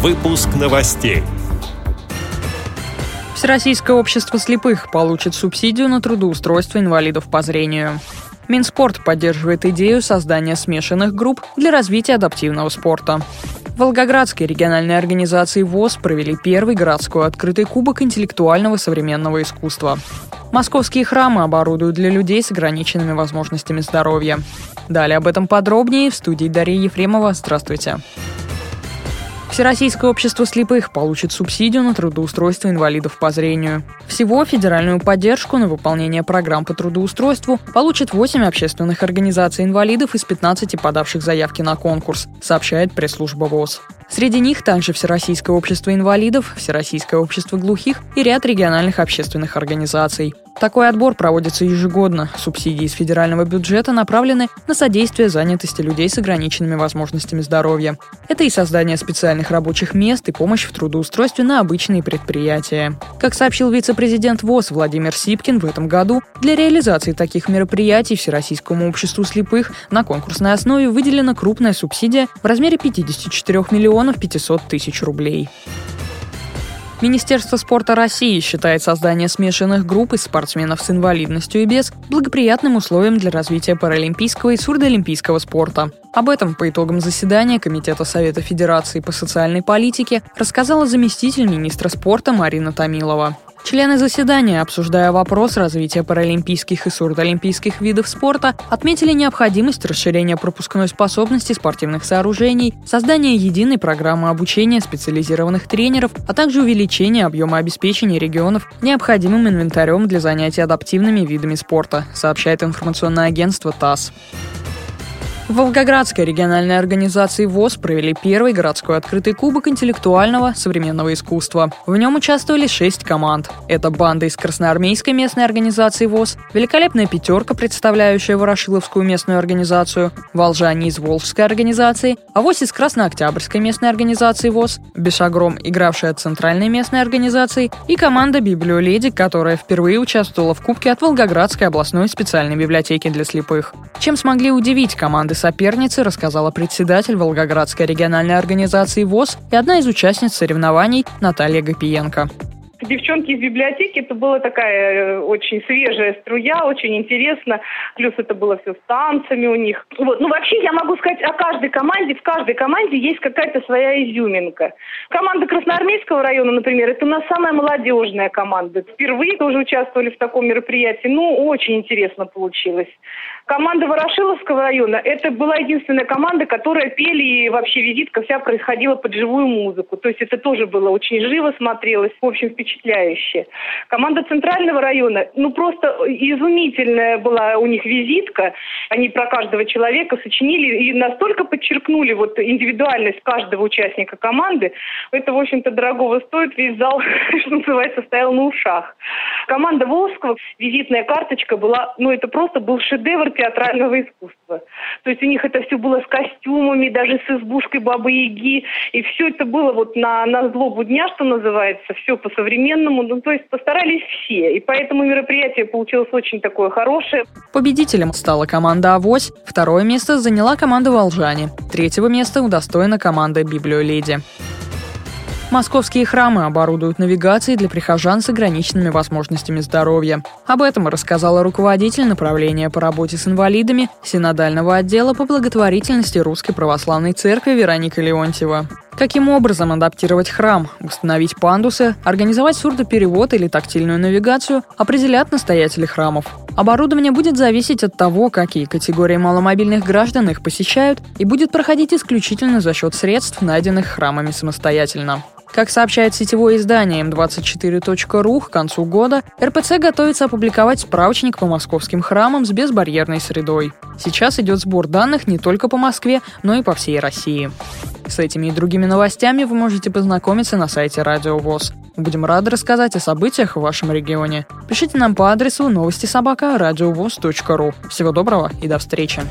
Выпуск новостей. Всероссийское общество слепых получит субсидию на трудоустройство инвалидов по зрению. Минспорт поддерживает идею создания смешанных групп для развития адаптивного спорта. Волгоградские региональные организации ВОЗ провели первый городской открытый Кубок интеллектуального современного искусства. Московские храмы оборудуют для людей с ограниченными возможностями здоровья. Далее об этом подробнее в студии Дарья Ефремова. Здравствуйте. Всероссийское общество слепых получит субсидию на трудоустройство инвалидов по зрению. Всего федеральную поддержку на выполнение программ по трудоустройству получат 8 общественных организаций инвалидов из 15 подавших заявки на конкурс, сообщает пресс-служба ВОЗ. Среди них также Всероссийское общество инвалидов, Всероссийское общество глухих и ряд региональных общественных организаций. Такой отбор проводится ежегодно. Субсидии из федерального бюджета направлены на содействие занятости людей с ограниченными возможностями здоровья. Это и создание специальных рабочих мест, и помощь в трудоустройстве на обычные предприятия. Как сообщил вице-президент ВОЗ Владимир Сипкин, в этом году для реализации таких мероприятий Всероссийскому обществу слепых на конкурсной основе выделена крупная субсидия в размере 54 миллионов 500 тысяч рублей. Министерство спорта России считает создание смешанных групп из спортсменов с инвалидностью и без благоприятным условием для развития паралимпийского и сурдоолимпийского спорта. Об этом по итогам заседания Комитета Совета Федерации по социальной политике рассказала заместитель министра спорта Марина Томилова. Члены заседания, обсуждая вопрос развития паралимпийских и сурдоолимпийских видов спорта, отметили необходимость расширения пропускной способности спортивных сооружений, создания единой программы обучения специализированных тренеров, а также увеличения объема обеспечения регионов необходимым инвентарем для занятий адаптивными видами спорта, сообщает информационное агентство ТАСС. В Волгоградской региональной организации ВОЗ провели первый городской открытый Кубок интеллектуального современного искусства. В нем участвовали 6 команд. Это банда из красноармейской местной организации ВОЗ, великолепная пятерка, представляющая Ворошиловскую местную организацию, волжане из Волжской организации, авось из краснооктябрьской местной организации ВОЗ, Бешагром, игравшая от центральной местной организации, и команда «Библиоледи», которая впервые участвовала в Кубке от Волгоградской областной специальной библиотеки для слепых. Чем смогли удивить команды соперницы, рассказала председатель Волгоградской региональной организации ВОЗ и одна из участниц соревнований Наталья Гапиенко. Девчонки из библиотеки, это была такая очень свежая струя, очень интересно. Плюс это было все с танцами у них. Вот. Ну, вообще, я могу сказать о каждой команде. В каждой команде есть какая-то своя изюминка. Команда Красноармейского района, например, это у нас самая молодежная команда. Впервые тоже участвовали в таком мероприятии. Ну, очень интересно получилось. Команда Ворошиловского района, это была единственная команда, которая пели, и вообще визитка вся происходила под живую музыку. То есть это тоже было очень живо смотрелось. В общем, впечатляюще. Команда Центрального района, ну просто изумительная была у них визитка. Они про каждого человека сочинили и настолько подчеркнули вот индивидуальность каждого участника команды. Это, в общем-то, дорогого стоит. Весь зал, что называется, стоял на ушах. Команда Волжского, визитная карточка была, ну это просто был шедевр театрального искусства. То есть у них это все было с костюмами, даже с избушкой Бабы-Яги. И все это было вот на злобу дня, что называется, все по-современному. Ну, то есть постарались все. И поэтому мероприятие получилось очень такое хорошее. Победителем стала команда «Авось». Второе место заняла команда «Волжане». Третьего места удостоена команда «Библиоледи». Московские храмы оборудуют навигацией для прихожан с ограниченными возможностями здоровья. Об этом рассказала руководитель направления по работе с инвалидами Синодального отдела по благотворительности Русской Православной Церкви Вероника Леонтьева. Каким образом адаптировать храм, установить пандусы, организовать сурдоперевод или тактильную навигацию, определят настоятели храмов. Оборудование будет зависеть от того, какие категории маломобильных граждан их посещают, и будет проходить исключительно за счет средств, найденных храмами самостоятельно. Как сообщает сетевое издание М24.ру, к концу года РПЦ готовится опубликовать справочник по московским храмам с безбарьерной средой. Сейчас идет сбор данных не только по Москве, но и по всей России. С этими и другими новостями вы можете познакомиться на сайте Радио ВОЗ. Мы будем рады рассказать о событиях в вашем регионе. Пишите нам по адресу новости @радиовоз.ру. Всего доброго и до встречи!